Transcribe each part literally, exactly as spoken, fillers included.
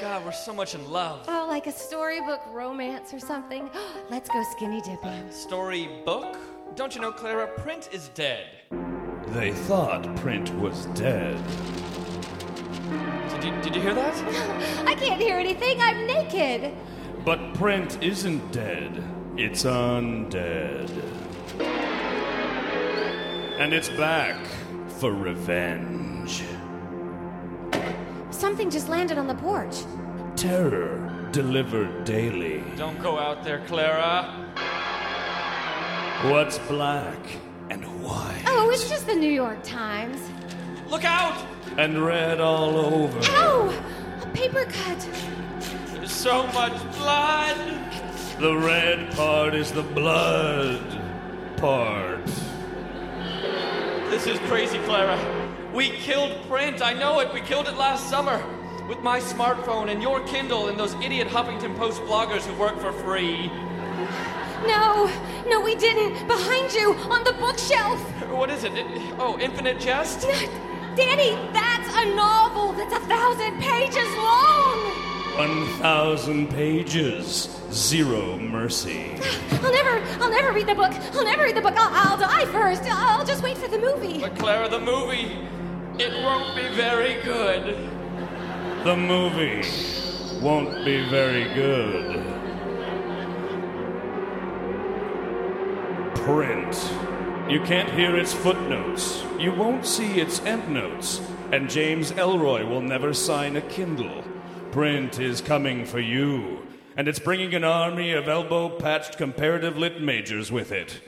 God, we're so much in love. Oh, like a storybook romance or something. Let's go skinny dipping. Uh, storybook? Don't you know, Clara, print is dead. They thought print was dead. Did you, did you hear that? I can't hear anything. I'm naked. But print isn't dead. It's undead. And it's back for revenge. Something just landed on the porch. Terror delivered daily. Don't go out there, Clara. What's black and white? Oh, it's just the New York Times. Look out! And red all over. Ow! A paper cut. There's so much blood. The red part is the blood part. This is crazy, Clara. We killed print. I know it. We killed it last summer. With my smartphone and your Kindle and those idiot Huffington Post bloggers who work for free. No. No, we didn't. Behind you. On the bookshelf. What is it? it oh, Infinite Jest? Danny, that's a novel that's a thousand pages long! One thousand pages. Zero mercy. I'll never, I'll never read the book. I'll never read the book. I'll, I'll die first. I'll just wait for the movie. But Clara, the movie, it won't be very good. The movie won't be very good. Print. You can't hear its footnotes. You won't see its endnotes. And James Ellroy will never sign a Kindle. Print is coming for you. And it's bringing an army of elbow-patched comparative lit majors with it.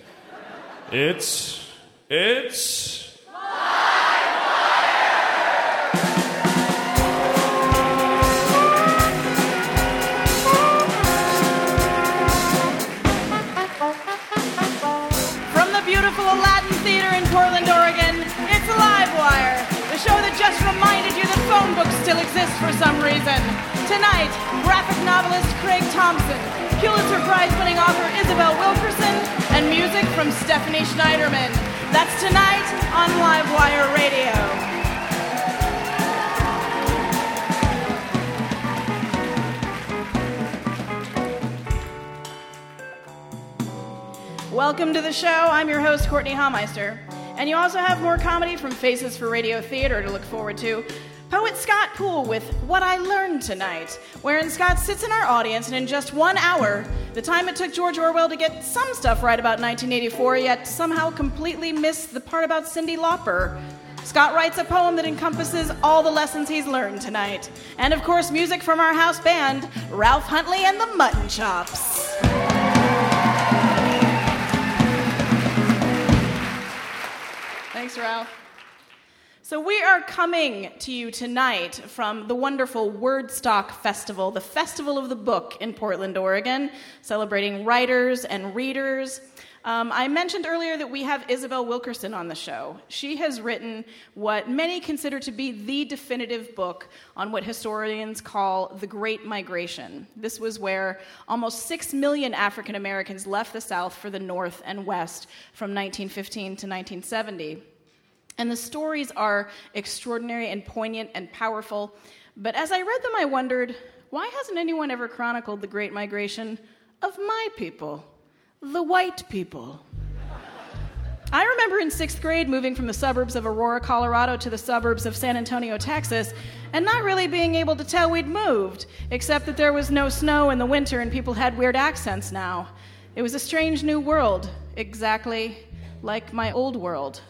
It's... It's... Livewire! Just reminded you that phone books still exist for some reason. Tonight, graphic novelist Craig Thompson, Pulitzer Prize winning author Isabel Wilkerson, and music from Stephanie Schneiderman. That's tonight on Livewire Radio. Welcome to the show. I'm your host, Courtney Hameister. And you also have more comedy from Faces for Radio Theater to look forward to. Poet Scott Poole with What I Learned Tonight, wherein Scott sits in our audience and in just one hour, the time it took George Orwell to get some stuff right about nineteen eighty-four, yet somehow completely missed the part about Cyndi Lauper. Scott writes a poem that encompasses all the lessons he's learned tonight. And of course, music from our house band, Ralph Huntley and the Mutton Chops. Thanks, Ralph. So we are coming to you tonight from the wonderful Wordstock Festival, the Festival of the Book in Portland, Oregon, celebrating writers and readers. Um, I mentioned earlier that we have Isabel Wilkerson on the show. She has written what many consider to be the definitive book on what historians call the Great Migration. This was where almost six million African Americans left the South for the North and West from nineteen fifteen to nineteen seventy. And the stories are extraordinary and poignant and powerful. But as I read them, I wondered, why hasn't anyone ever chronicled the Great Migration of my people, the white people? I remember in sixth grade moving from the suburbs of Aurora, Colorado to the suburbs of San Antonio, Texas, and not really being able to tell we'd moved, except that there was no snow in the winter and people had weird accents now. It was a strange new world, exactly like my old world.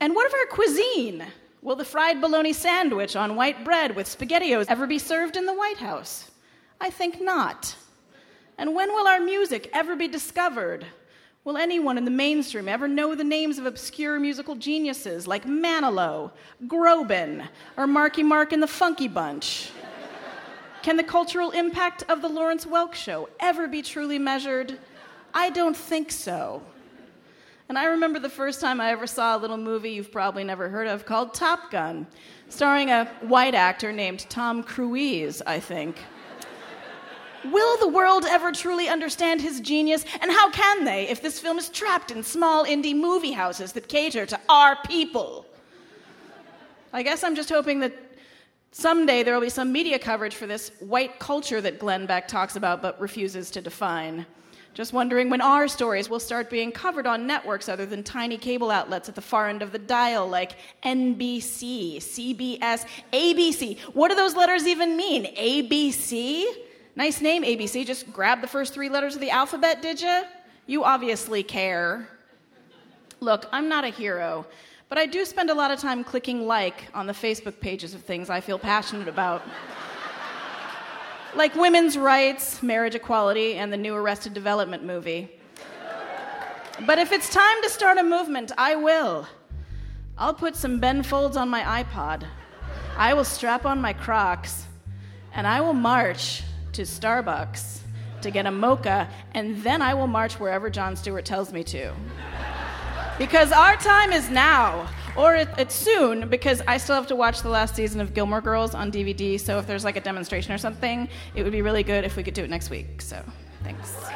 And what of our cuisine? Will the fried bologna sandwich on white bread with SpaghettiOs ever be served in the White House? I think not. And when will our music ever be discovered? Will anyone in the mainstream ever know the names of obscure musical geniuses like Manilow, Groban, or Marky Mark and the Funky Bunch? Can the cultural impact of the Lawrence Welk Show ever be truly measured? I don't think so. And I remember the first time I ever saw a little movie you've probably never heard of called Top Gun, starring a white actor named Tom Cruise, I think. Will the world ever truly understand his genius? And how can they if this film is trapped in small indie movie houses that cater to our people? I guess I'm just hoping that someday there will be some media coverage for this white culture that Glenn Beck talks about but refuses to define. Just wondering when our stories will start being covered on networks other than tiny cable outlets at the far end of the dial, like N B C, C B S, A B C. What do those letters even mean? A B C? Nice name, A B C. Just grab the first three letters of the alphabet, did you? You obviously care. Look, I'm not a hero, but I do spend a lot of time clicking like on the Facebook pages of things I feel passionate about. Like women's rights, marriage equality, and the new Arrested Development movie. But if it's time to start a movement, I will. I'll put some Ben Folds on my iPod. I will strap on my Crocs. And I will march to Starbucks to get a mocha. And then I will march wherever Jon Stewart tells me to. Because our time is now. Or it, it's soon, because I still have to watch the last season of Gilmore Girls on D V D, so if there's like a demonstration or something, it would be really good if we could do it next week. So, thanks. Thanks.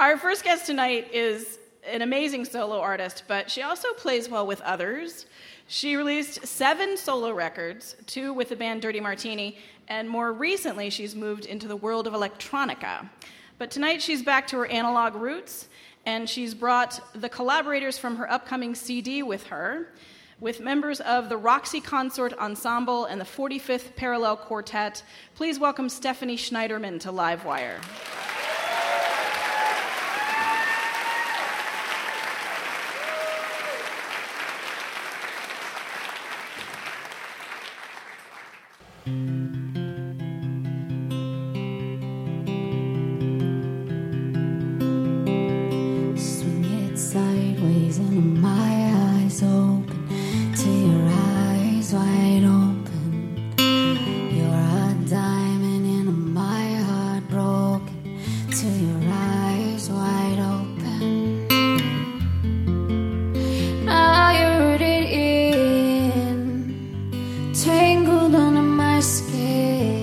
Our first guest tonight is an amazing solo artist, but she also plays well with others. She released seven solo records, two with the band Dirty Martini, and more recently, she's moved into the world of electronica. But tonight, she's back to her analog roots, and she's brought the collaborators from her upcoming C D with her, with members of the Roxy Consort Ensemble and the forty-fifth Parallel Quartet. Please welcome Stephanie Schneiderman to Livewire. Tangled under my skin.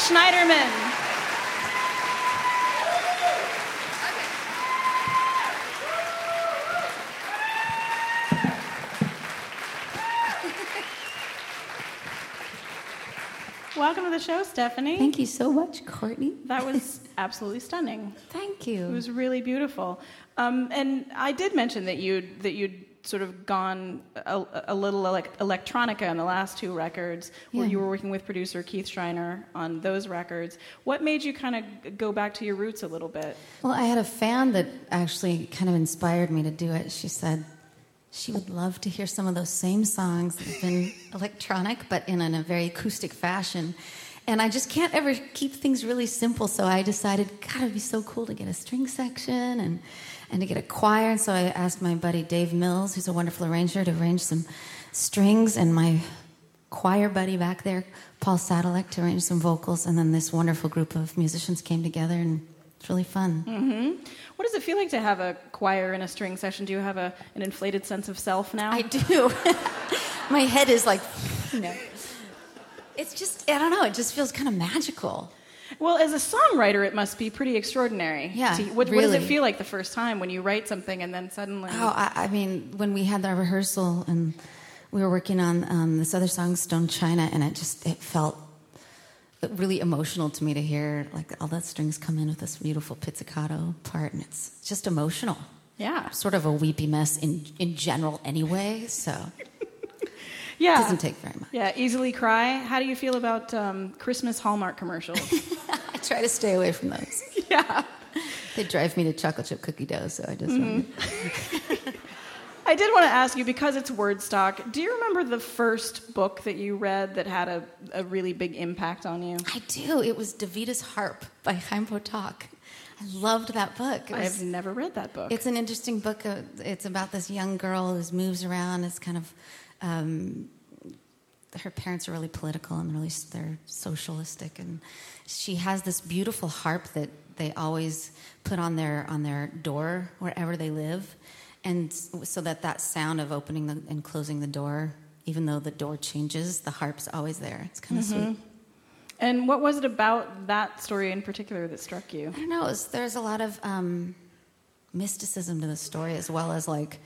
Schneiderman. Welcome to the show, Stephanie. Thank you so much, Courtney. That was absolutely stunning. Thank you. It was really beautiful. Um, and I did mention that you'd, that you'd sort of gone a, a little elec- electronica on the last two records, yeah. where you were working with producer Keith Schreiner on those records. What made you kind of go back to your roots a little bit? Well, I had a fan that actually kind of inspired me to do it. She said she would love to hear some of those same songs that have been electronic, but in, in a very acoustic fashion. And I just can't ever keep things really simple, so I decided, God, it would be so cool to get a string section and, and to get a choir. And so I asked my buddy Dave Mills, who's a wonderful arranger, to arrange some strings, and my choir buddy back there, Paul Sadalek, to arrange some vocals. And then this wonderful group of musicians came together, and it's really fun. Mm-hmm. What does it feel like to have a choir and a string session? Do you have a, an inflated sense of self now? I do. My head is like, you know. It's just, I don't know, it just feels kind of magical. Well, as a songwriter, it must be pretty extraordinary. Yeah, to, what, really. What does it feel like the first time when you write something and then suddenly... Oh, I, I mean, when we had our rehearsal and we were working on um, this other song, Stone China, and it just, it felt... really emotional to me to hear like all the strings come in with this beautiful pizzicato part, and it's just emotional. Yeah, sort of a weepy mess in in general anyway. So yeah, it doesn't take very much. Yeah, easily cry. How do you feel about um, Christmas Hallmark commercials? I try to stay away from those. Yeah, they drive me to chocolate chip cookie dough, so I just. Mm-hmm. Won't... I did want to ask you, because it's Wordstock, do you remember the first book that you read that had a, a really big impact on you? I do. It was Davita's Harp by Chaim Potok. I loved that book. Was, I have never read that book. It's an interesting book. It's about this young girl who moves around. It's kind of... Um, her parents are really political and really they're socialistic. And she has this beautiful harp that they always put on their on their door wherever they live. And so that that sound of opening the, and closing the door, even though the door changes, the harp's always there. It's kind of mm-hmm. sweet. And what was it about that story in particular that struck you? I don't know. It was, there's a lot of um, mysticism to the story, as well as like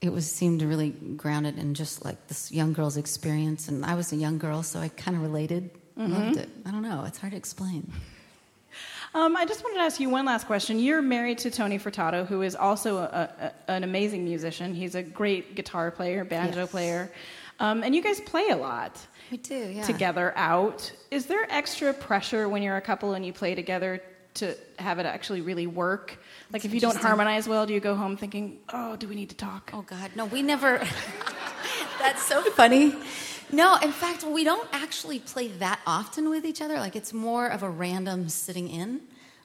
it was seemed really grounded in just like this young girl's experience. And I was a young girl, so I kind of related. Mm-hmm. Loved it. I don't know. It's hard to explain. Um, I just wanted to ask you one last question. You're married to Tony Furtado, who is also a, a, an amazing musician. He's a great guitar player, banjo yes. player. Um, and you guys play a lot. We do, yeah. Together out. Is there extra pressure when you're a couple and you play together to have it actually really work? Like, if you don't harmonize well, do you go home thinking, oh, do we need to talk? Oh, God. No, we never. That's so funny. No, in fact, we don't actually play that often with each other. Like, it's more of a random sitting in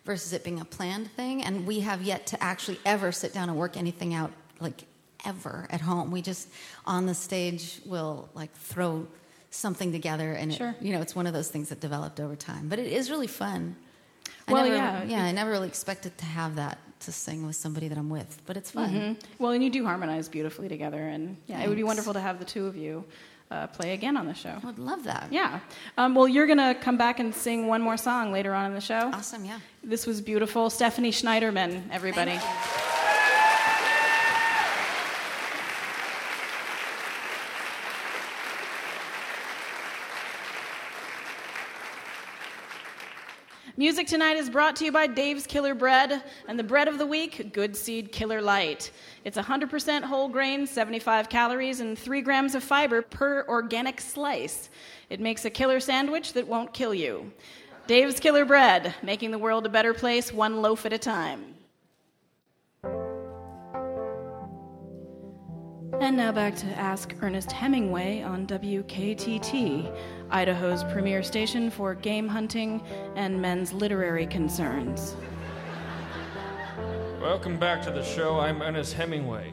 versus it being a planned thing. And we have yet to actually ever sit down and work anything out, like, ever at home. We just, on the stage, will, like, throw something together. And, it, sure. you know, it's one of those things that developed over time. But it is really fun. Well, I never, yeah. Yeah, I never really expected to have that, to sing with somebody that I'm with. But it's fun. Mm-hmm. Well, and you do harmonize beautifully together. And, yeah, Thanks. It would be wonderful to have the two of you. Uh, play again on the show. I would love that. Yeah. Um, well, you're going to come back and sing one more song later on in the show. Awesome, yeah. This was beautiful. Stephanie Schneiderman, everybody. Music tonight is brought to you by Dave's Killer Bread, and the bread of the week, Good Seed Killer Light. It's one hundred percent whole grain, seventy-five calories, and three grams of fiber per organic slice. It makes a killer sandwich that won't kill you. Dave's Killer Bread, making the world a better place one loaf at a time. And now back to Ask Ernest Hemingway on W K T T, Idaho's premier station for game hunting and men's literary concerns. Welcome back to the show. I'm Ernest Hemingway.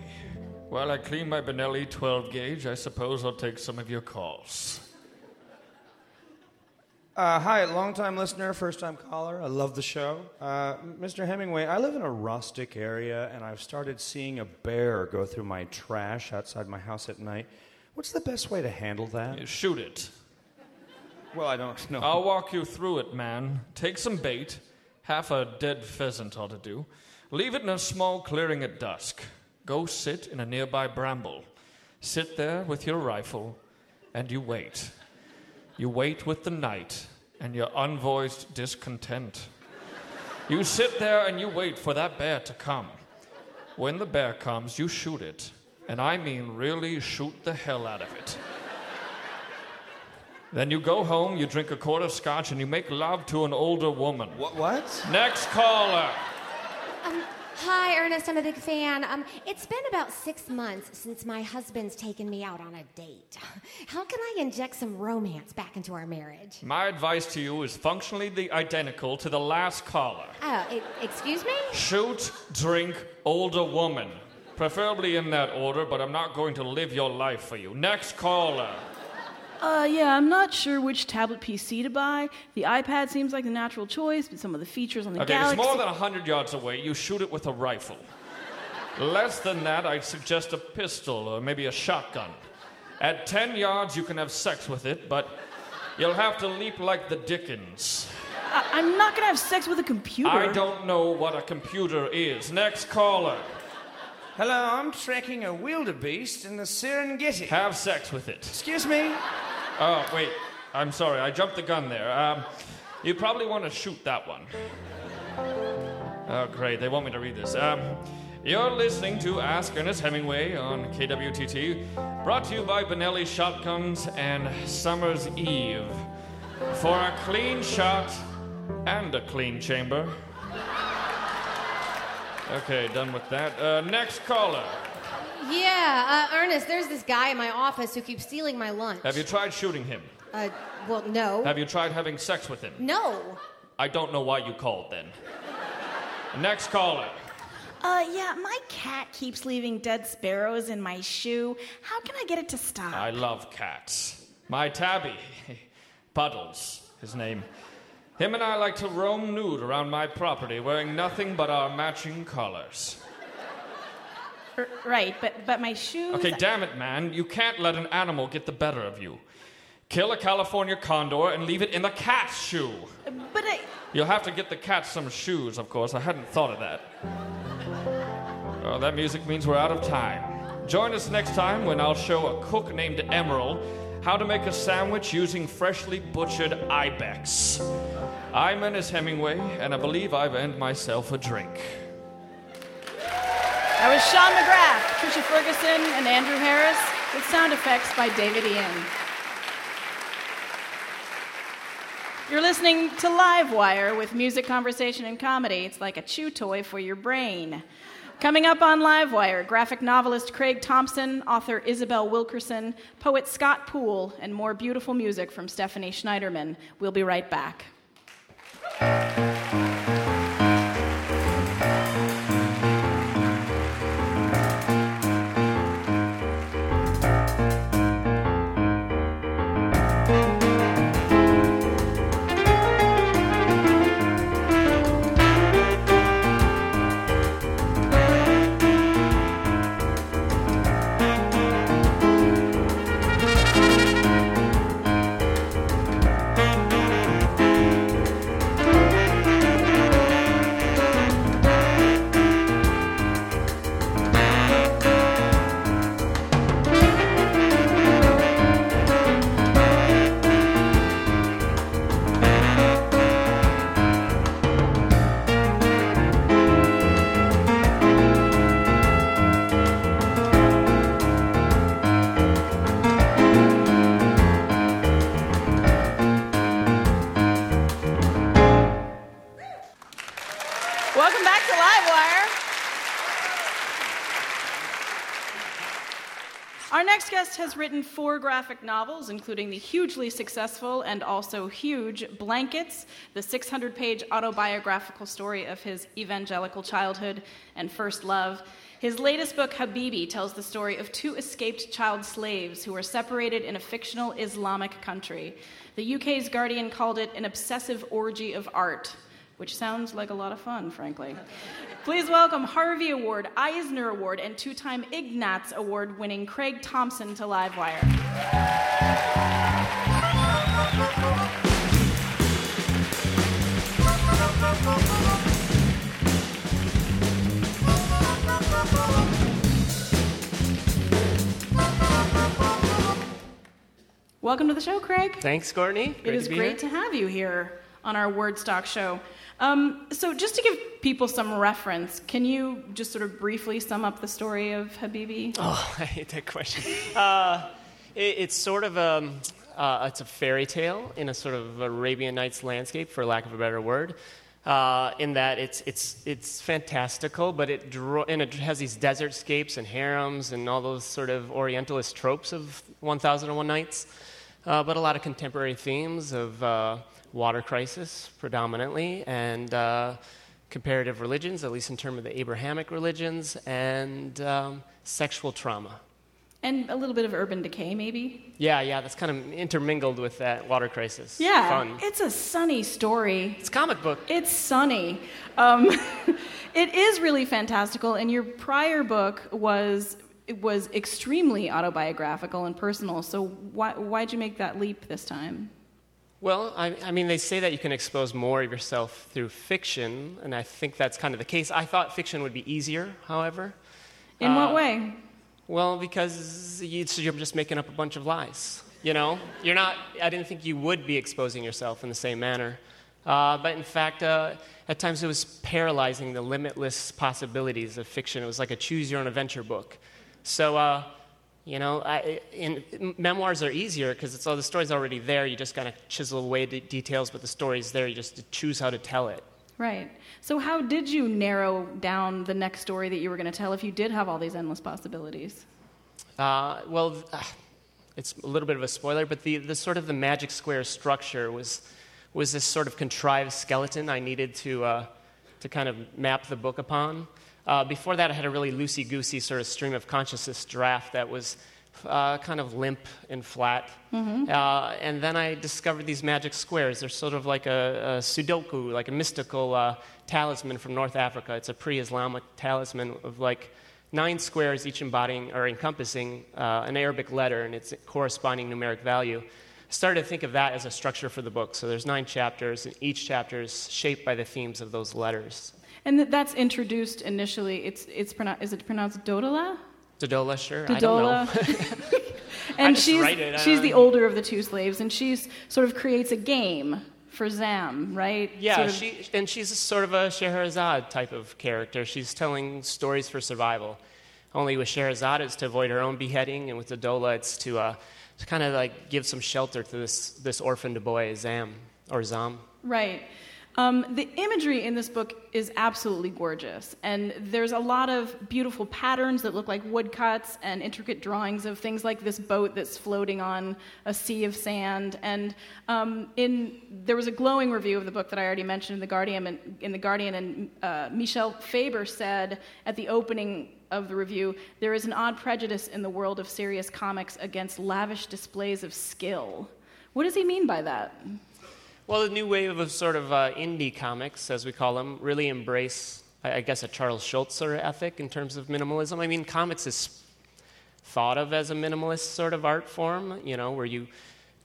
While I clean my Benelli twelve gauge, I suppose I'll take some of your calls. Uh, hi, long-time listener, first-time caller. I love the show. Uh, Mister Hemingway, I live in a rustic area, and I've started seeing a bear go through my trash outside my house at night. What's the best way to handle that? You shoot it. Well, I don't know. I'll walk you through it, man. Take some bait. Half a dead pheasant ought to do. Leave it in a small clearing at dusk. Go sit in a nearby bramble. Sit there with your rifle, and you wait. You wait with the night and your unvoiced discontent. You sit there and you wait for that bear to come. When the bear comes, you shoot it. And I mean really shoot the hell out of it. Then you go home, you drink a quart of scotch, and you make love to an older woman. What? What? Next caller. Um, hi, Ernest. I'm a big fan. Um, it's been about six months since my husband's taken me out on a date. How can I inject some romance back into our marriage? My advice to you is functionally the identical to the last caller. Oh, it, excuse me? Shoot, drink, older woman. Preferably in that order, but I'm not going to live your life for you. Next caller. Uh, yeah, I'm not sure which tablet P C to buy. The iPad seems like the natural choice, but some of the features on the okay, Galaxy... Okay, it's more than one hundred yards away. You shoot it with a rifle. Less than that, I'd suggest a pistol or maybe a shotgun. At ten yards, you can have sex with it, but you'll have to leap like the Dickens. I- I'm not going to have sex with a computer. I don't know what a computer is. Next caller. Hello, I'm tracking a wildebeest in the Serengeti. Have sex with it. Excuse me? Oh, wait. I'm sorry. I jumped the gun there. Um, you probably want to shoot that one. Oh, great. They want me to read this. Um, you're listening to Ask Ernest Hemingway on K W T T, brought to you by Benelli Shotguns and Summer's Eve. For a clean shot and a clean chamber. Okay, done with that. Uh, next caller. Yeah, uh, Ernest, there's this guy in my office who keeps stealing my lunch. Have you tried shooting him? Uh, well, no. Have you tried having sex with him? No. I don't know why you called then. Next caller. Uh, yeah, my cat keeps leaving dead sparrows in my shoe. How can I get it to stop? I love cats. My tabby, Puddles, his name. Him and I like to roam nude around my property, wearing nothing but our matching collars. R- right, but but my shoes... Okay, damn it, man. You can't let an animal get the better of you. Kill a California condor and leave it in the cat's shoe. But I... You'll have to get the cat some shoes, of course. I hadn't thought of that. Oh, that music means we're out of time. Join us next time when I'll show a cook named Emerald how to make a sandwich using freshly butchered ibex. I'm Ernest Hemingway, and I believe I've earned myself a drink. That was Sean McGrath, Tricia Ferguson, and Andrew Harris, with sound effects by David Ian. You're listening to Livewire with music, conversation, and comedy. It's like a chew toy for your brain. Coming up on Livewire, graphic novelist Craig Thompson, author Isabel Wilkerson, poet Scott Poole, and more beautiful music from Stephanie Schneiderman. We'll be right back. Has written four graphic novels, including the hugely successful and also huge Blankets, the six hundred page autobiographical story of his evangelical childhood and first love. His latest book, Habibi, tells the story of two escaped child slaves who were separated in a fictional Islamic country. The U K's Guardian called it an obsessive orgy of art, which sounds like a lot of fun, frankly. Please welcome Harvey Award, Eisner Award, and two-time Ignatz Award-winning Craig Thompson to Livewire. Welcome to the show, Craig. Thanks, Courtney. Great it is to be great here. to have you here on our Wordstock show. Um, so just to give people some reference, can you just sort of briefly sum up the story of Habibi? Oh, I hate that question. uh, it, it's sort of a, uh, it's a fairy tale in a sort of Arabian Nights landscape, for lack of a better word, uh, in that it's it's it's fantastical, but it, dro- and it has these desertscapes and harems and all those sort of Orientalist tropes of one thousand and one Nights. Uh, but a lot of contemporary themes of uh, water crisis, predominantly, and uh, comparative religions, at least in terms of the Abrahamic religions, and um, sexual trauma. And a little bit of urban decay, maybe? Yeah, yeah, that's kind of intermingled with that water crisis. Yeah, Fun. It's a sunny story. It's a comic book. It's sunny. Um, it is really fantastical, and your prior book was... It was extremely autobiographical and personal. So why why'd you make that leap this time? Well, I, I mean, they say that you can expose more of yourself through fiction, and I think that's kind of the case. I thought fiction would be easier, however. In uh, what way? Well, because you, so you're just making up a bunch of lies. You know, you're not. I didn't think you would be exposing yourself in the same manner. Uh, but in fact, uh, at times it was paralyzing the limitless possibilities of fiction. It was like a choose-your-own-adventure book. So, uh, you know, I, in, in, memoirs are easier because it's all the story's already there. You just kind of chisel away the details, but the story's there. You just choose how to tell it. Right. So how did you narrow down the next story that you were going to tell if you did have all these endless possibilities? Uh, well, it's a little bit of a spoiler, but the, the sort of the magic square structure was was this sort of contrived skeleton I needed to uh, to kind of map the book upon. Uh, before that, I had a really loosey-goosey sort of stream of consciousness draft that was uh, kind of limp and flat. Mm-hmm. Uh, and then I discovered these magic squares. They're sort of like a, a Sudoku, like a mystical uh, talisman from North Africa. It's a pre-Islamic talisman of like nine squares, each embodying or encompassing uh, an Arabic letter and its corresponding numeric value. I started to think of that as a structure for the book. So there's nine chapters, and each chapter is shaped by the themes of those letters. And that's introduced initially. It's it's pronou- is it pronounced Dodola? Dodola, sure. Dodola. I don't know. And I she's write it. she's the older of the two slaves, and she's sort of creates a game for Zam, right? Yeah, sort of. she and she's a sort of a Scheherazade type of character. She's telling stories for survival. Only with Scheherazade, it's to avoid her own beheading, and with Dodola, it's to uh, to kind of like give some shelter to this this orphaned boy Zam or Zam. Right. Um, the imagery in this book is absolutely gorgeous, and there's a lot of beautiful patterns that look like woodcuts and intricate drawings of things like this boat that's floating on a sea of sand. And um, in there was a glowing review of the book that I already mentioned in the Guardian, and, in the Guardian, and uh, Michelle Faber said at the opening of the review, "There is an odd prejudice in the world of serious comics against lavish displays of skill." What does he mean by that? Well, the new wave of sort of uh, indie comics, as we call them, really embrace, I guess, a Charles Schulz sort of ethic in terms of minimalism. I mean, comics is thought of as a minimalist sort of art form, you know, where you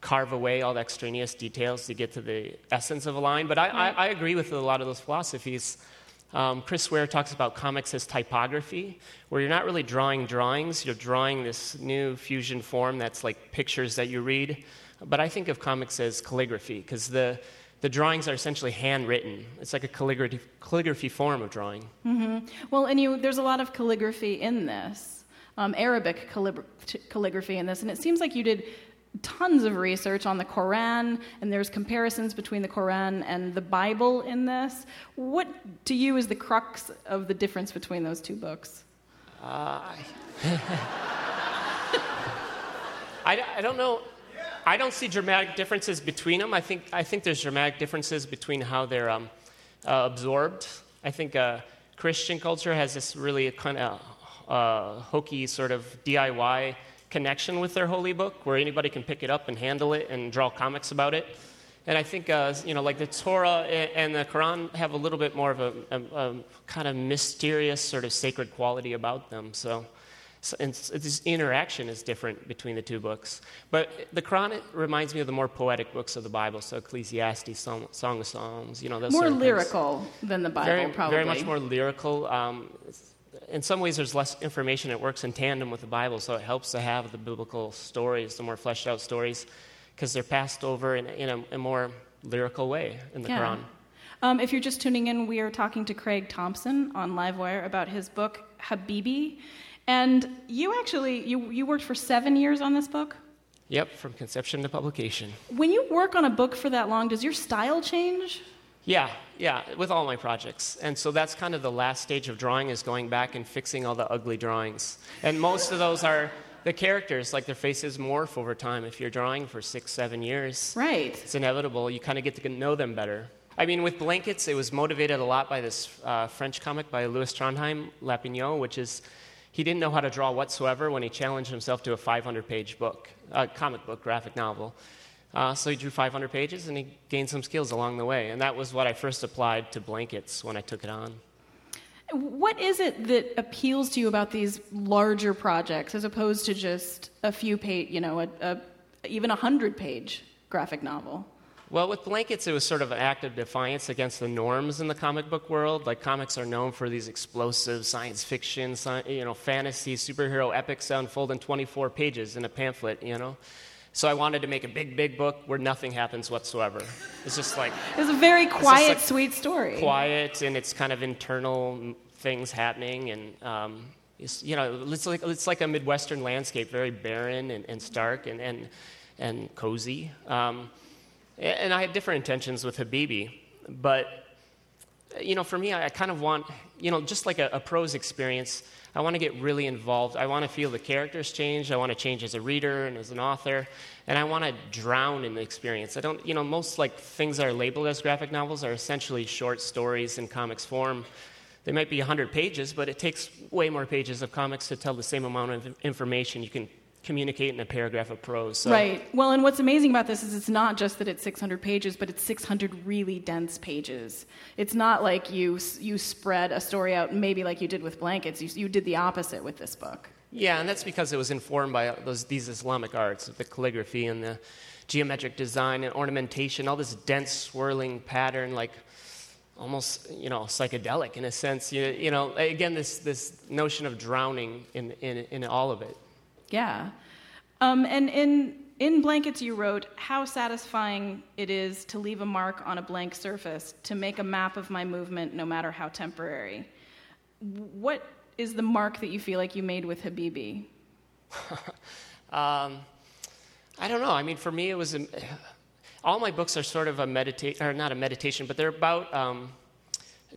carve away all the extraneous details to get to the essence of a line. But I, I, I agree with a lot of those philosophies. Um, Chris Ware talks about comics as typography, where you're not really drawing drawings, you're drawing this new fusion form that's like pictures that you read. But I think of comics as calligraphy, because the, the drawings are essentially handwritten. It's like a calligraphy, calligraphy form of drawing. Mm-hmm. Well, and you, there's a lot of calligraphy in this, um, Arabic calli- calligraphy in this, and it seems like you did tons of research on the Koran, and there's comparisons between the Koran and the Bible in this. What, to you, is the crux of the difference between those two books? Uh, I, I don't know... I don't see dramatic differences between them. I think I think there's dramatic differences between how they're um, uh, absorbed. I think uh, Christian culture has this really kind of uh, hokey sort of D I Y connection with their holy book, where anybody can pick it up and handle it and draw comics about it. And I think uh, you know, like the Torah and the Quran have a little bit more of a, a, a kind of mysterious sort of sacred quality about them. So So, and this interaction is different between the two books. But the Quran reminds me of the more poetic books of the Bible, so Ecclesiastes, Song, Song of Psalms, you know, those more sort of lyrical things. Than the Bible, very, probably. Very much more lyrical. Um, in some ways, there's less information. It works in tandem with the Bible, so it helps to have the biblical stories, the more fleshed-out stories, because they're passed over in, in a, a more lyrical way in the yeah. Quran. Um, if you're just tuning in, we are talking to Craig Thompson on Livewire about his book, Habibi. And you actually, you, you worked for seven years on this book? Yep, from conception to publication. When you work on a book for that long, does your style change? Yeah, yeah, with all my projects. And so that's kind of the last stage of drawing, is going back and fixing all the ugly drawings. And most of those are the characters, like their faces morph over time. If you're drawing for six, seven years, right, it's inevitable. You kind of get to know them better. I mean, with Blankets, it was motivated a lot by this uh, French comic by Louis Trondheim, Lapignon, which is... He didn't know how to draw whatsoever when he challenged himself to a five hundred page book, a comic book, graphic novel. Uh, so he drew five hundred pages, and he gained some skills along the way. And that was what I first applied to Blankets when I took it on. What is it that appeals to you about these larger projects as opposed to just a few page, you know, a, a, even a hundred page graphic novel? Well, with Blankets, it was sort of an act of defiance against the norms in the comic book world. Like, comics are known for these explosive science fiction, sci- you know, fantasy, superhero epics that unfold in twenty-four pages in a pamphlet, you know? So I wanted to make a big, big book where nothing happens whatsoever. It's just like... It's a very quiet, like, sweet story. Quiet, and it's kind of internal things happening, and, um, it's, you know, it's like, it's like a Midwestern landscape, very barren and, and stark and, and, and cozy. Um... And I had different intentions with Habibi, but, you know, for me, I kind of want, you know, just like a, a prose experience, I want to get really involved. I want to feel the characters change. I want to change as a reader and as an author, and I want to drown in the experience. I don't, you know, most, like, things that are labeled as graphic novels are essentially short stories in comics form. They might be one hundred pages, but it takes way more pages of comics to tell the same amount of information you can communicate in a paragraph of prose. So. Right. Well, and what's amazing about this is it's not just that it's six hundred pages, but it's six hundred really dense pages. It's not like you you spread a story out maybe like you did with Blankets. You you did the opposite with this book. Yeah, and that's because it was informed by those these Islamic arts, the calligraphy and the geometric design and ornamentation, all this dense swirling pattern, like almost, you know, psychedelic in a sense. You, you know, again, this this notion of drowning in in, in all of it. Yeah. Um, and in in Blankets, you wrote, "How satisfying it is to leave a mark on a blank surface, to make a map of my movement, no matter how temporary." What is the mark that you feel like you made with Habibi? um, I don't know. I mean, for me, it was... A, all my books are sort of a meditation... Or not a meditation, but they're about um,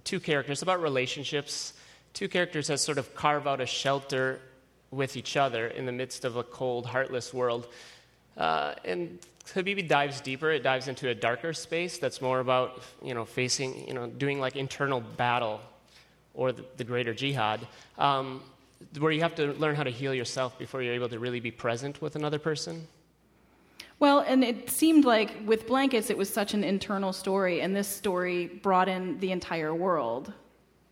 two characters, about relationships. Two characters that sort of carve out a shelter with each other in the midst of a cold, heartless world. Uh, and Habibi dives deeper. It dives into a darker space that's more about, you know, facing, you know, doing like internal battle or the, the greater jihad, um, where you have to learn how to heal yourself before you're able to really be present with another person. Well, and it seemed like with Blankets, it was such an internal story, and this story brought in the entire world.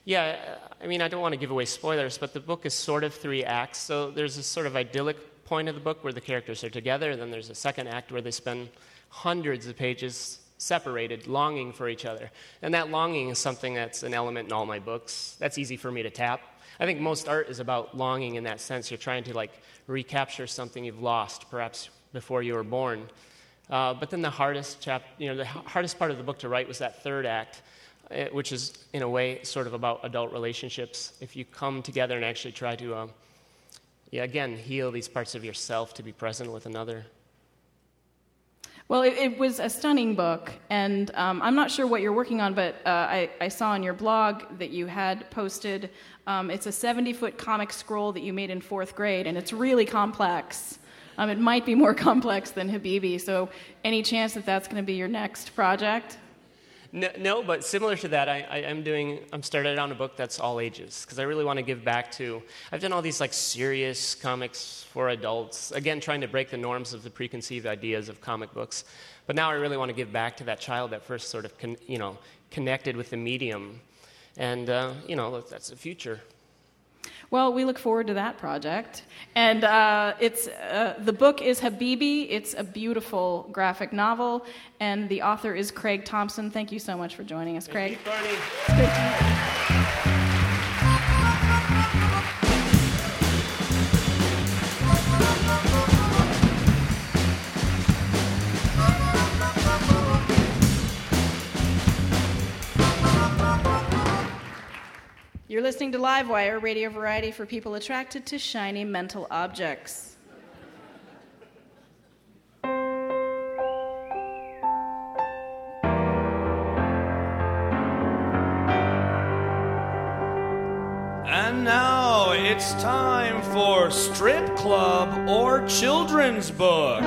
Yeah, I mean, I don't want to give away spoilers, but the book is sort of three acts. So there's this sort of idyllic point of the book where the characters are together, and then there's a second act where they spend hundreds of pages separated, longing for each other. And that longing is something that's an element in all my books. That's easy for me to tap. I think most art is about longing in that sense. You're trying to, like, recapture something you've lost, perhaps before you were born. Uh, but then the hardest chap, you know, the hardest part of the book to write was that third act, which is, in a way, sort of about adult relationships. If you come together and actually try to, um, yeah, again, heal these parts of yourself to be present with another. Well, it, it was a stunning book, and um, I'm not sure what you're working on, but uh, I, I saw on your blog that you had posted, um, it's a seventy-foot comic scroll that you made in fourth grade, and it's really complex. Um, it might be more complex than Habibi, so any chance that that's going to be your next project? No, no, but similar to that, I, I am doing. I'm started on a book that's all ages because I really want to give back to. I've done all these like serious comics for adults. Again, trying to break the norms of the preconceived ideas of comic books, but now I really want to give back to that child that first sort of con, you know connected with the medium, and uh, you know that's the future. Well, we look forward to that project. And uh, it's uh, the book is Habibi. It's a beautiful graphic novel, and the author is Craig Thompson. Thank you so much for joining us, Craig. Thank you, Barney. You're listening to Livewire Radio Variety for people attracted to shiny mental objects. And now it's time for Strip Club or Children's Book.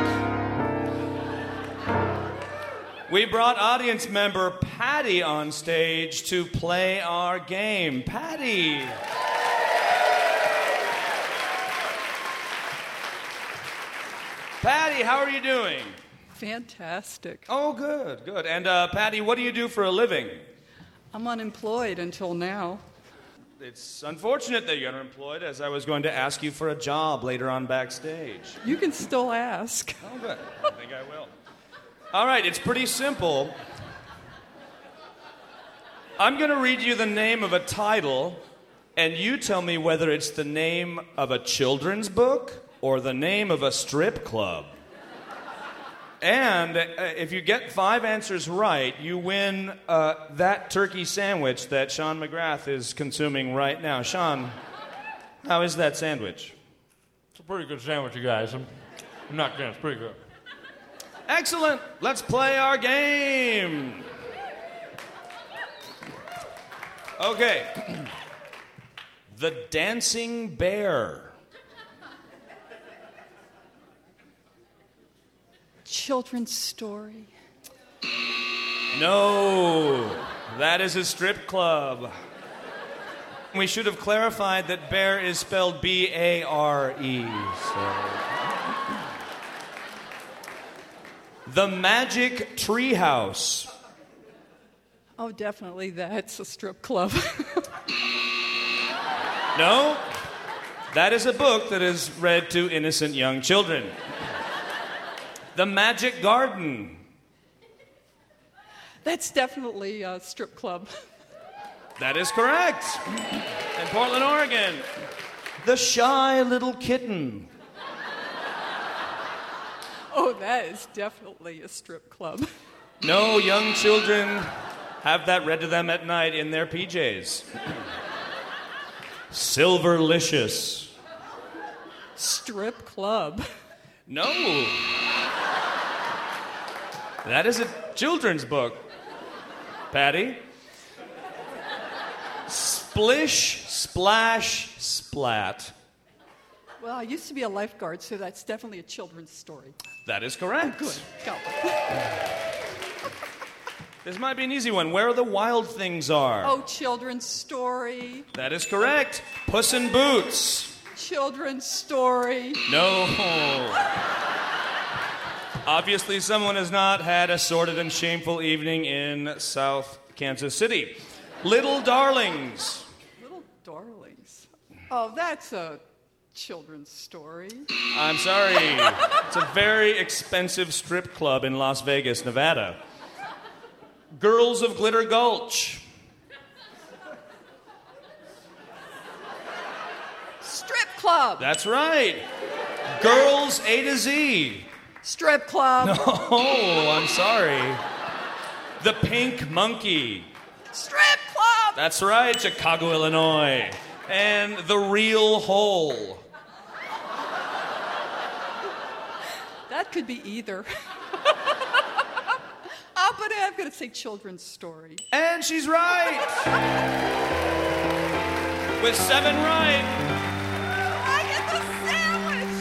We brought audience member Patty on stage to play our game. Patty! Patty, how are you doing? Fantastic. Oh, good, good. And uh, Patty, what do you do for a living? I'm unemployed until now. It's unfortunate that you're unemployed, as I was going to ask you for a job later on backstage. You can still ask. Oh, good. I think I will. All right, it's pretty simple. I'm going to read you the name of a title, and you tell me whether it's the name of a children's book or the name of a strip club. And uh, if you get five answers right, you win uh, that turkey sandwich that Sean McGrath is consuming right now. Sean, how is that sandwich? It's a pretty good sandwich, you guys. I'm, I'm not kidding. It's pretty good. Excellent. Let's play our game. Okay. The Dancing Bear. Children's story. No. That is a strip club. We should have clarified that bear is spelled B A R E. So... The Magic Treehouse. Oh, definitely that's a strip club. No, that is a book that is read to innocent young children. The Magic Garden. That's definitely a strip club. That is correct. In Portland, Oregon. The Shy Little Kitten. Oh, that is definitely a strip club. No, young children have that read to them at night in their P Js. Silverlicious. Strip club. No. That is a children's book, Patty. Splish, splash, splat. Well, I used to be a lifeguard, so that's definitely a children's story. That is correct. Good. Go. This might be an easy one. Where the Wild Things Are. Oh, children's story. That is correct. Puss in Boots. Children's story. No. Obviously, someone has not had a sordid and shameful evening in South Kansas City. Little Darlings. Little Darlings. Oh, that's a... children's story. I'm sorry. It's a very expensive strip club in Las Vegas, Nevada. Girls of Glitter Gulch. Strip club. That's right. Girls A to Z. Strip club. No, I'm sorry. The Pink Monkey. Strip club. That's right, Chicago, Illinois. And The Real Hole. That could be either. Oh, but I'm going to say children's story. And she's right. With seven right. I get the sandwich.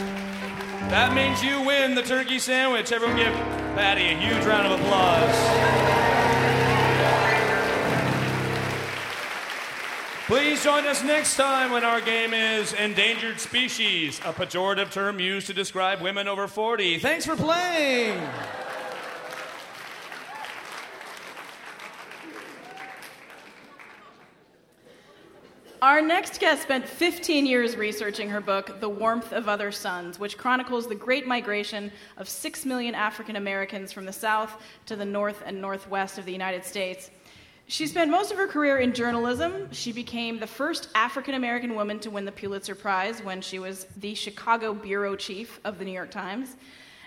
That means you win the turkey sandwich. Everyone give Patty a huge round of applause. Please join us next time when our game is Endangered Species, a pejorative term used to describe women over forty. Thanks for playing! Our next guest spent fifteen years researching her book, The Warmth of Other Suns, which chronicles the great migration of six million African Americans from the South to the North and Northwest of the United States. She spent most of her career in journalism. She became the first African American woman to win the Pulitzer Prize when she was the Chicago bureau chief of the New York Times.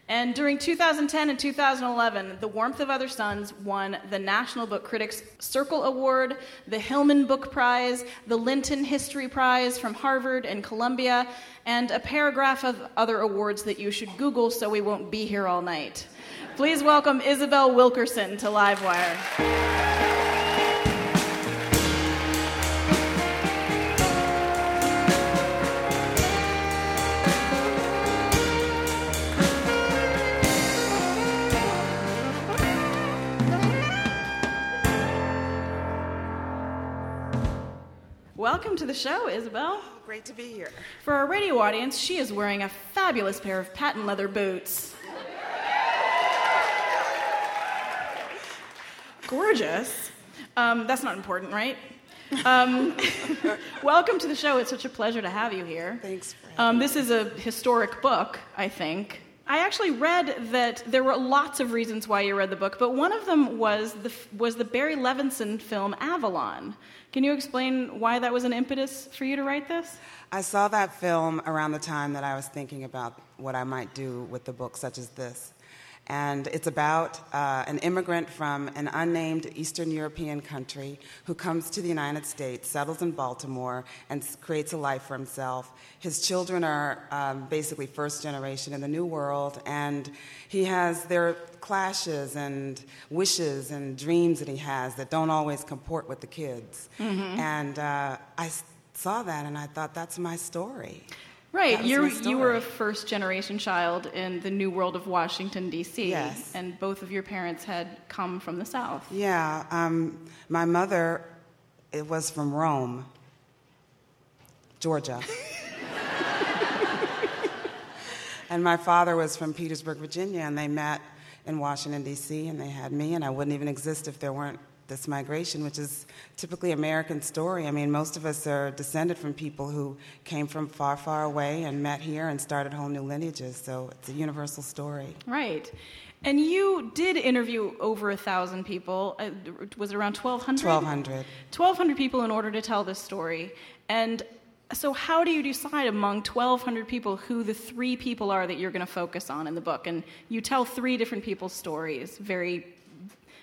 And during two thousand ten and two thousand eleven, The Warmth of Other Suns won the National Book Critics Circle Award, the Hillman Book Prize, the Linton History Prize from Harvard and Columbia, and a paragraph of other awards that you should Google so we won't be here all night. Please welcome Isabel Wilkerson to Livewire. Welcome to the show, Isabel. Oh, great to be here. For our radio audience, she is wearing a fabulous pair of patent leather boots. Gorgeous. Um, that's not important, right? Um, welcome to the show. It's such a pleasure to have you here. Thanks for having um, This is a historic book, I think. I actually read that there were lots of reasons why you read the book, but one of them was the was the Barry Levinson film Avalon. Can you explain why that was an impetus for you to write this? I saw that film around the time that I was thinking about what I might do with a book such as this. And it's about uh, an immigrant from an unnamed Eastern European country who comes to the United States, settles in Baltimore, and creates a life for himself. His children are um, basically first generation in the New World, and he has their clashes and wishes and dreams that he has that don't always comport with the kids. Mm-hmm. And uh, I saw that, and I thought, that's my story. Right, you you were a first-generation child in the new world of Washington, D C, yes. And both of your parents had come from the South. Yeah, um, my mother it was from Rome, Georgia. And my father was from Petersburg, Virginia, and they met in Washington, D C, and they had me, and I wouldn't even exist if there weren't this migration, which is typically American story. I mean, most of us are descended from people who came from far, far away and met here and started whole new lineages, so it's a universal story. Right. And you did interview over a thousand people. Uh, was it around twelve hundred? twelve hundred. twelve hundred people in order to tell this story. And so how do you decide among twelve hundred people who the three people are that you're going to focus on in the book? And you tell three different people's stories, very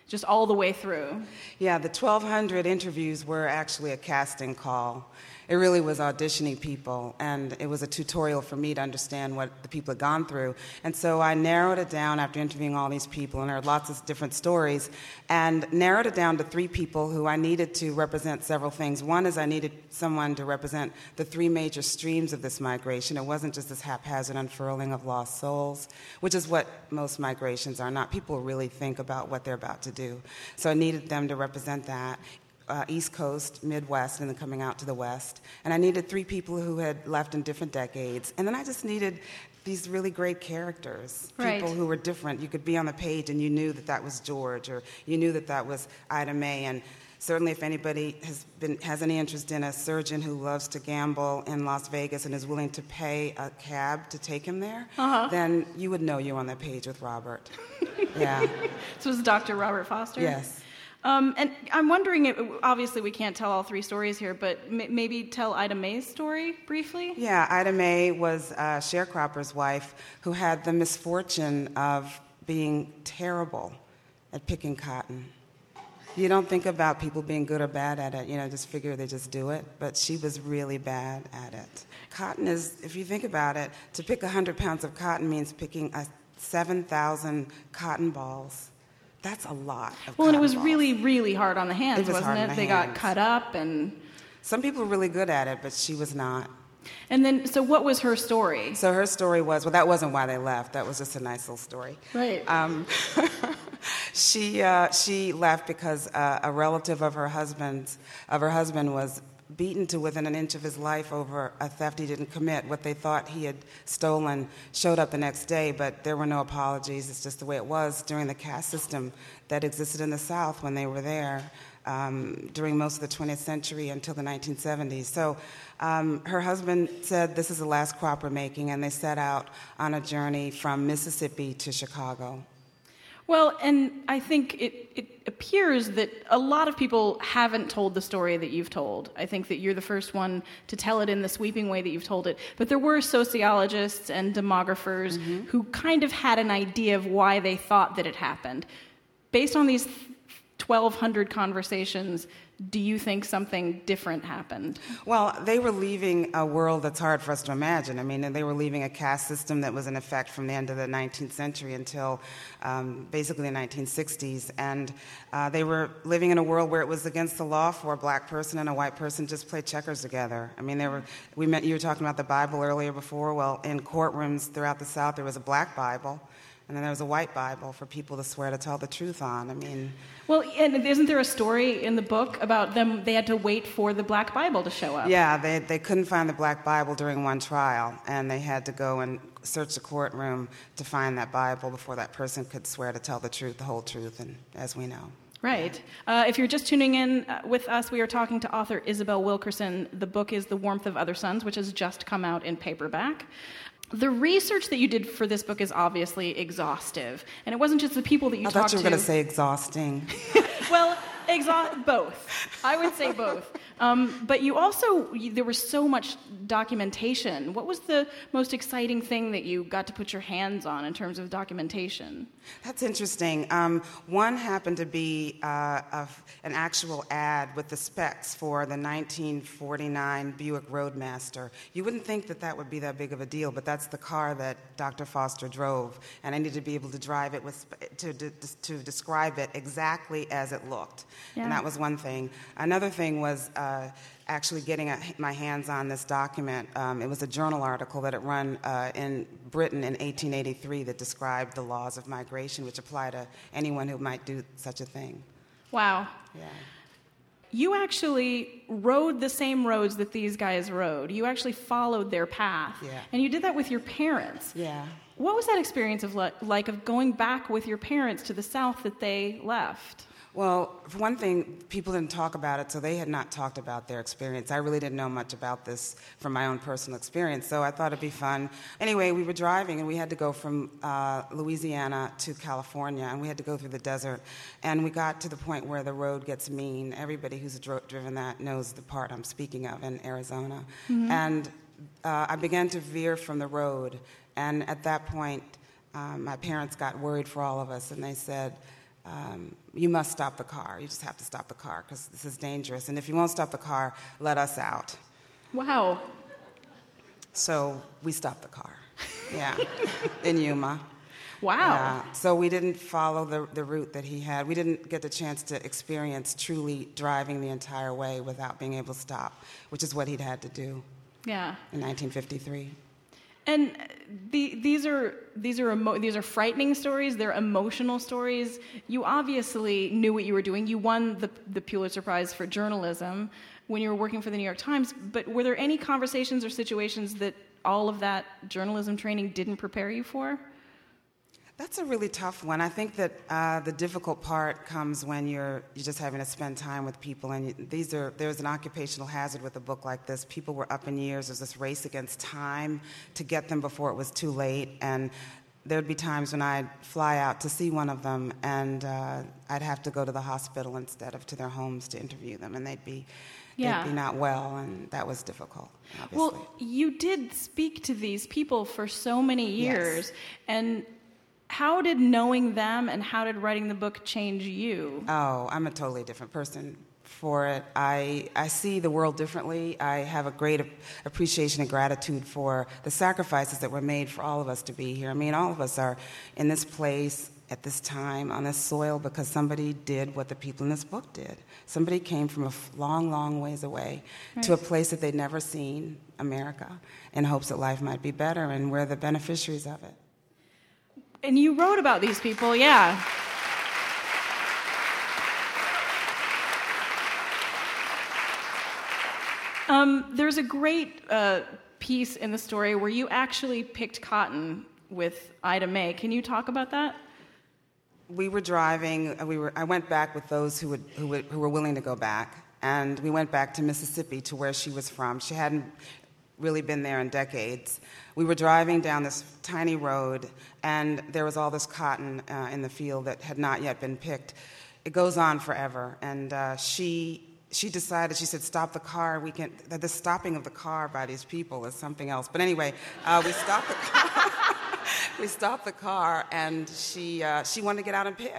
just all the way through. Yeah, the twelve hundred interviews were actually a casting call. It really was auditioning people, and it was a tutorial for me to understand what the people had gone through. And so I narrowed it down after interviewing all these people, and heard lots of different stories, and narrowed it down to three people who I needed to represent several things. One is I needed someone to represent the three major streams of this migration. It wasn't just this haphazard unfurling of lost souls, which is what most migrations are not. People really think about what they're about to do. So I needed them to represent that, uh, East Coast, Midwest, and then coming out to the West. And I needed three people who had left in different decades. And then I just needed these really great characters, right. People who were different. You could be on the page and you knew that that was George, or you knew that that was Ida Mae. And certainly if anybody has been has any interest in a surgeon who loves to gamble in Las Vegas and is willing to pay a cab to take him there, uh-huh. Then you would know you're on that page with Robert. Yeah. This was Doctor Robert Foster? Yes. Um, and I'm wondering, if, obviously we can't tell all three stories here, but m- maybe tell Ida Mae's story briefly? Yeah, Ida Mae was a sharecropper's wife who had the misfortune of being terrible at picking cotton. You don't think about people being good or bad at it. You know, just figure they just do it. But she was really bad at it. Cotton is, if you think about it, to pick one hundred pounds of cotton means picking a seven thousand cotton balls. That's a lot of Well, and it was balls. really, really hard on the hands, it was wasn't it? The they hands. got cut up and... Some people were really good at it, but she was not. And then, so what was her story? So her story was, well, that wasn't why they left. That was just a nice little story. Right. Um, she uh, she left because uh, a relative of her husband's, of her husband was beaten to within an inch of his life over a theft he didn't commit. What they thought he had stolen showed up the next day, but there were no apologies. It's just the way it was during the caste system that existed in the South when they were there. um, during most of the twentieth century until the nineteen seventies. So um, her husband said, this is the last crop we're making, and they set out on a journey from Mississippi to Chicago. Well, and I think it, it appears that a lot of people haven't told the story that you've told. I think that you're the first one to tell it in the sweeping way that you've told it. But there were sociologists and demographers mm-hmm. who kind of had an idea of why they thought that it happened. Based on these twelve hundred conversations, do you think something different happened? Well, they were leaving a world that's hard for us to imagine. I mean, they were leaving a caste system that was in effect from the end of the nineteenth century until um, basically the nineteen sixties. And uh, they were living in a world where it was against the law for a black person and a white person just play checkers together. I mean, there were, we met, you were talking about the Bible earlier before. Well, in courtrooms throughout the South, there was a black Bible. And then there was a white Bible for people to swear to tell the truth on. I mean, well, and isn't there a story in the book about them? They had to wait for the black Bible to show up. Yeah, they they couldn't find the black Bible during one trial, and they had to go and search the courtroom to find that Bible before that person could swear to tell the truth, the whole truth, and as we know. Right. Uh, if you're just tuning in with us, we are talking to author Isabel Wilkerson. The book is The Warmth of Other Suns, which has just come out in paperback. The research that you did for this book is obviously exhaustive. And it wasn't just the people that you I talked to. I thought you were going to say exhausting. Well, exha- both. I would say both. Um, but you also, you, there was so much documentation. What was the most exciting thing that you got to put your hands on in terms of documentation? That's interesting. Um, one happened to be uh, a, an actual ad with the specs for the nineteen forty-nine Buick Roadmaster. You wouldn't think that that would be that big of a deal, but that's the car that Doctor Foster drove, and I needed to be able to drive it with to to, to describe it exactly as it looked. Yeah. And that was one thing. Another thing was uh, actually getting a, my hands on this document. Um, it was a journal article that had run uh, in Britain in eighteen eighty-three that described the laws of migration, which apply to anyone who might do such a thing. Wow. Yeah. You actually rode the same roads that these guys rode. You actually followed their path. Yeah. And you did that with your parents. Yeah. What was that experience of le- like of going back with your parents to the South that they left? Well, for one thing, people didn't talk about it, so they had not talked about their experience. I really didn't know much about this from my own personal experience, so I thought it'd be fun. Anyway, we were driving, and we had to go from uh, Louisiana to California, and we had to go through the desert. And we got to the point where the road gets mean. Everybody who's dro- driven that knows the part I'm speaking of in Arizona. Mm-hmm. And uh, I began to veer from the road, and at that point, um, my parents got worried for all of us, and they said, Um, you must stop the car. You just have to stop the car because this is dangerous. And if you won't stop the car, let us out. Wow. So we stopped the car. Yeah. In Yuma. Wow. Uh, so we didn't follow the, the route that he had. We didn't get the chance to experience truly driving the entire way without being able to stop, which is what he'd had to do. Yeah. In nineteen fifty-three. And the, these are these are emo- these are frightening stories. They're emotional stories. You obviously knew what you were doing. You won the, the Pulitzer Prize for journalism when you were working for the New York Times. But were there any conversations or situations that all of that journalism training didn't prepare you for? That's a really tough one. I think that uh, the difficult part comes when you're you're just having to spend time with people. And you, these are there's an occupational hazard with a book like this. People were up in years. There's this race against time to get them before it was too late. And there'd be times when I'd fly out to see one of them, and uh, I'd have to go to the hospital instead of to their homes to interview them, and they'd be. Yeah. They'd be not well, and that was difficult, obviously. Well, you did speak to these people for so many years. Yes. And how did knowing them and how did writing the book change you? Oh, I'm a totally different person for it. I I see the world differently. I have a great appreciation and gratitude for the sacrifices that were made for all of us to be here. I mean, all of us are in this place at this time on this soil because somebody did what the people in this book did. Somebody came from a long, long ways away right. to a place that they'd never seen, America, in hopes that life might be better, and we're the beneficiaries of it. And you wrote about these people, yeah. Um, there's a great uh, piece in the story where you actually picked cotton with Ida Mae. Can you talk about that? we were driving. We were. I went back with those who would, who would, who were willing to go back, and we went back to Mississippi, to where she was from. She hadn't really been there in decades. We were driving down this tiny road, and there was all this cotton uh, in the field that had not yet been picked. It goes on forever, and uh, she she decided. She said, "Stop the car. We can." The stopping of the car by these people is something else. But anyway, uh, we stopped the car. We stopped the car, and she uh, she wanted to get out and pick.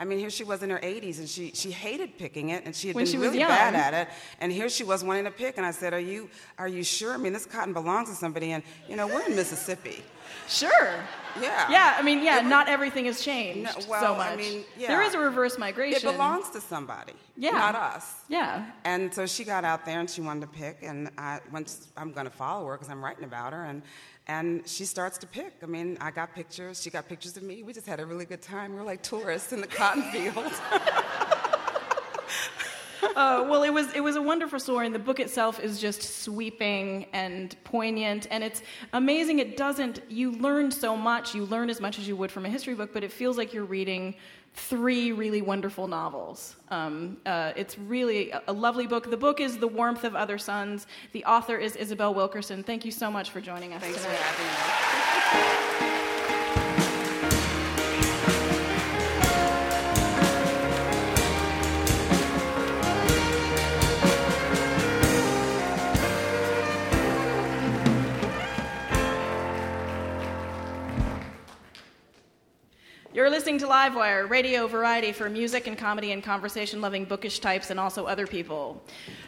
I mean, here she was in her eighties, and she, she hated picking it, and she had when been she really bad at it. And here she was wanting to pick, and I said, "Are you are you sure? I mean, this cotton belongs to somebody, and you know, we're in Mississippi." Sure. Yeah. Yeah. I mean, yeah. It, not everything has changed no, well, so much. I mean, yeah. There is a reverse migration. It belongs to somebody. Yeah. Not us. Yeah. And so she got out there, and she wanted to pick, and I once I'm going to follow her because I'm writing about her, and. And she starts to pick. I mean, I got pictures. She got pictures of me. We just had a really good time. We were like tourists in the cotton field. uh, well, it was it was a wonderful story, and the book itself is just sweeping and poignant, and it's amazing. It doesn't. You learn so much. You learn as much as you would from a history book, but it feels like you're reading three really wonderful novels. Um, uh, it's really a, a lovely book. The book is The Warmth of Other Suns. The author is Isabel Wilkerson. Thank you so much for joining us Thanks tonight. Thanks for having us. You're listening to Livewire, radio variety for music and comedy and conversation-loving bookish types and also other people.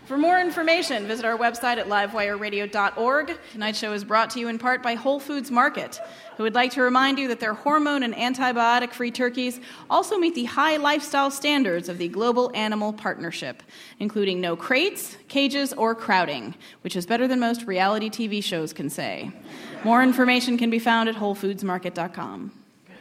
For more information, visit our website at livewire radio dot org. Tonight's show is brought to you in part by Whole Foods Market, who would like to remind you that their hormone and antibiotic-free turkeys also meet the high lifestyle standards of the Global Animal Partnership, including no crates, cages, or crowding, which is better than most reality T V shows can say. More information can be found at whole foods market dot com.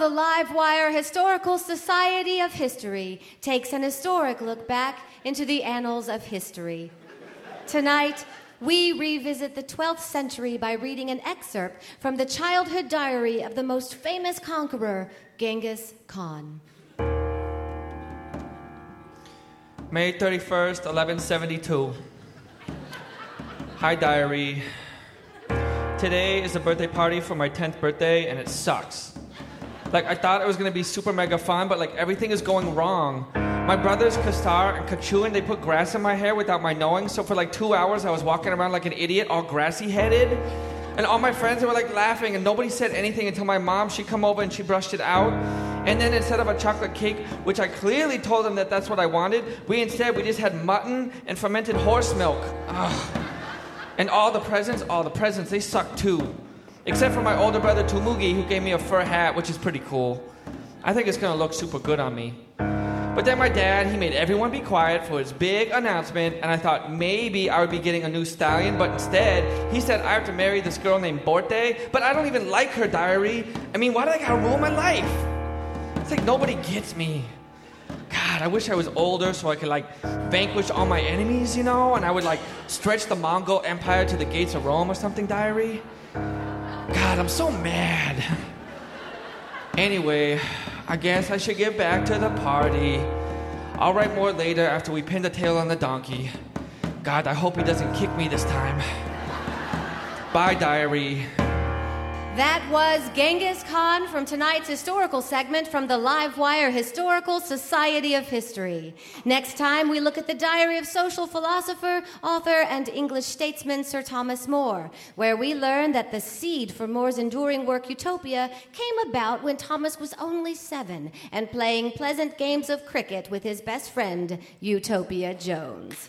The Livewire Historical Society of History takes an historic look back into the annals of history. Tonight, we revisit the twelfth century by reading an excerpt from the childhood diary of the most famous conqueror, Genghis Khan. May thirty-first, eleven seventy-two. Hi, diary. Today is a birthday party for my tenth birthday, and it sucks. Like, I thought it was going to be super mega fun, but, like, everything is going wrong. My brothers, Kastar and Kachuan, they put grass in my hair without my knowing, so for, like, two hours I was walking around like an idiot, all grassy-headed. And all my friends, they were, like, laughing, and nobody said anything until my mom, she come over and she brushed it out. And then instead of a chocolate cake, which I clearly told them that that's what I wanted, we instead, we just had mutton and fermented horse milk. Ugh. And all the presents, all the presents, they sucked, too. Except for my older brother, Tumugi, who gave me a fur hat, which is pretty cool. I think it's going to look super good on me. But then my dad, he made everyone be quiet for his big announcement, and I thought maybe I would be getting a new stallion, but instead, he said I have to marry this girl named Borte, but I don't even like her, diary. I mean, why did I gotta ruin my life? It's like nobody gets me. God, I wish I was older so I could, like, vanquish all my enemies, you know, and I would, like, stretch the Mongol Empire to the gates of Rome or something, diary. God, I'm so mad. Anyway, I guess I should get back to the party. I'll write more later after we pin the tail on the donkey. God, I hope he doesn't kick me this time. Bye, diary. That was Genghis Khan from tonight's historical segment from the Livewire Historical Society of History. Next time, we look at the diary of social philosopher, author, and English statesman Sir Thomas More, where we learn that the seed for More's enduring work Utopia came about when Thomas was only seven and playing pleasant games of cricket with his best friend, Utopia Jones.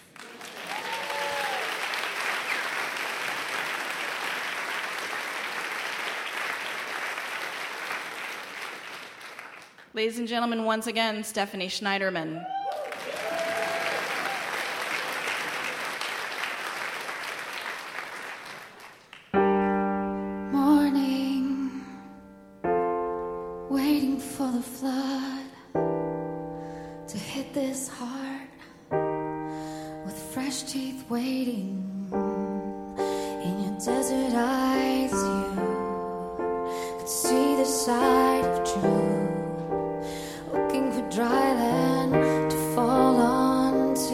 Ladies and gentlemen, once again, Stephanie Schneiderman. Morning, waiting for the flood to hit this heart with fresh teeth waiting in your desert eyes. You could see the side of truth, for dry land to fall onto.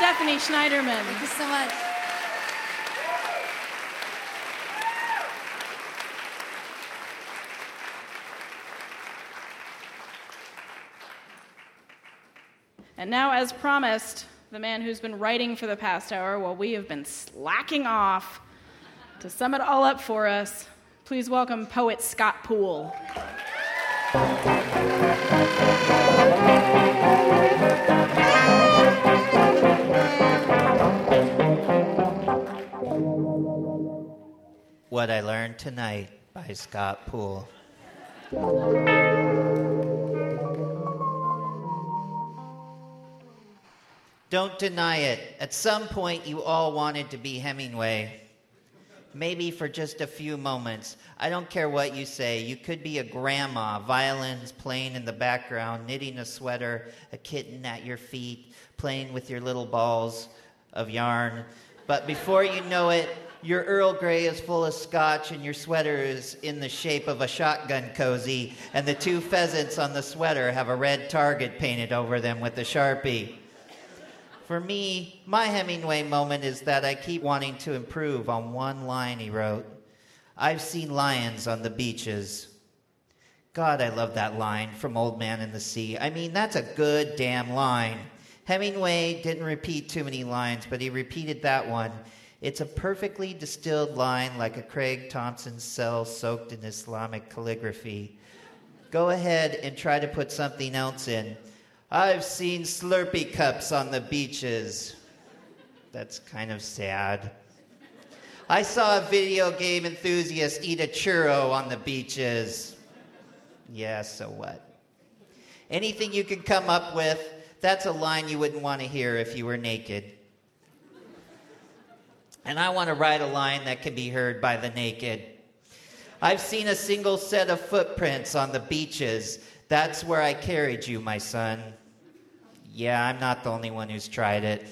Stephanie Schneiderman. Thank you so much. And now, as promised, the man who's been writing for the past hour while we have been slacking off, to sum it all up for us, please welcome poet Scott Poole. What I Learned Tonight by Scott Poole. Don't deny it. At some point, you all wanted to be Hemingway. Maybe for just a few moments. I don't care what you say. You could be a grandma, violins playing in the background, knitting a sweater, a kitten at your feet, playing with your little balls of yarn. But before you know it, your Earl Grey is full of scotch and your sweater is in the shape of a shotgun cozy, and the two pheasants on the sweater have a red target painted over them with a Sharpie. For me, my Hemingway moment is that I keep wanting to improve on one line he wrote. I've seen lions on the beaches. God, I love that line from Old Man and the Sea. I mean, that's a good damn line. Hemingway didn't repeat too many lines, but he repeated that one. It's a perfectly distilled line, like a Craig Thompson cell soaked in Islamic calligraphy. Go ahead and try to put something else in. I've seen Slurpee cups on the beaches. That's kind of sad. I saw a video game enthusiast eat a churro on the beaches. Yeah, so what? Anything you can come up with, that's a line you wouldn't want to hear if you were naked. And I want to write a line that can be heard by the naked. I've seen a single set of footprints on the beaches. That's where I carried you, my son. Yeah, I'm not the only one who's tried it.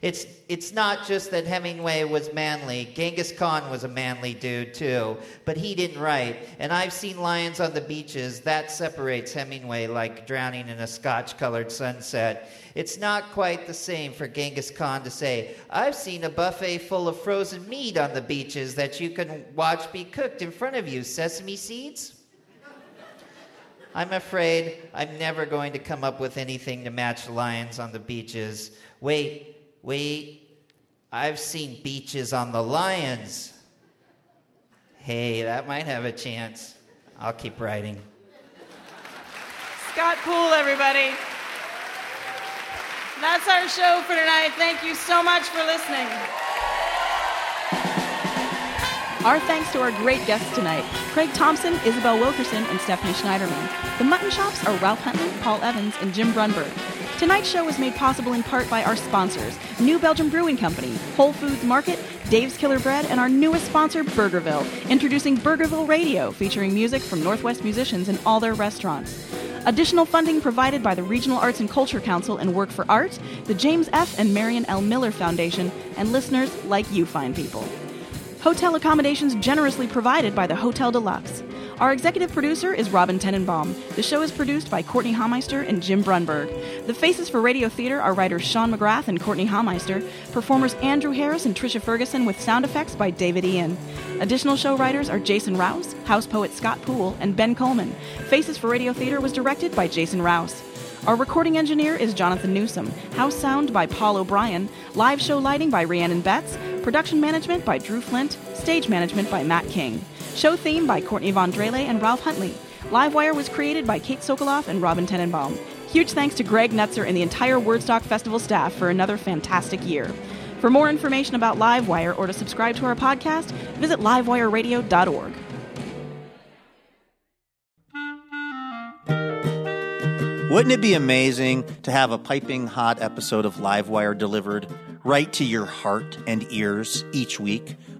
It's it's not just that Hemingway was manly. Genghis Khan was a manly dude, too. But he didn't write. And I've seen lions on the beaches. That separates Hemingway like drowning in a scotch-colored sunset. It's not quite the same for Genghis Khan to say, I've seen a buffet full of frozen meat on the beaches that you can watch be cooked in front of you. Sesame seeds? I'm afraid I'm never going to come up with anything to match lions on the beaches. Wait. Wait, I've seen beaches on the lions. Hey, that might have a chance. I'll keep writing. Scott Poole, everybody. That's our show for tonight. Thank you so much for listening. Our thanks to our great guests tonight, Craig Thompson, Isabel Wilkerson, and Stephanie Schneiderman. The mutton chops are Ralph Huntley, Paul Evans, and Jim Brunberg. Tonight's show was made possible in part by our sponsors, New Belgium Brewing Company, Whole Foods Market, Dave's Killer Bread, and our newest sponsor, Burgerville, introducing Burgerville Radio, featuring music from Northwest musicians in all their restaurants. Additional funding provided by the Regional Arts and Culture Council and Work for Art, the James F. and Marion L. Miller Foundation, and listeners like you fine people. Hotel accommodations generously provided by the Hotel Deluxe. Our executive producer is Robin Tenenbaum. The show is produced by Courtney Hameister and Jim Brunberg. The faces for radio theater are writers Sean McGrath and Courtney Hameister, performers Andrew Harris and Tricia Ferguson, with sound effects by David Ian. Additional show writers are Jason Rouse, house poet Scott Poole, and Ben Coleman. Faces for radio theater was directed by Jason Rouse. Our recording engineer is Jonathan Newsom, house sound by Paul O'Brien, live show lighting by Rhiannon Betts, production management by Drew Flint, stage management by Matt King. Show theme by Courtney Vondrele and Ralph Huntley. Livewire was created by Kate Sokoloff and Robin Tenenbaum. Huge thanks to Greg Nutzer and the entire Wordstock Festival staff for another fantastic year. For more information about Livewire or to subscribe to our podcast, visit livewire radio dot org. Wouldn't it be amazing to have a piping hot episode of Livewire delivered right to your heart and ears each week?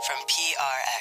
From P R F.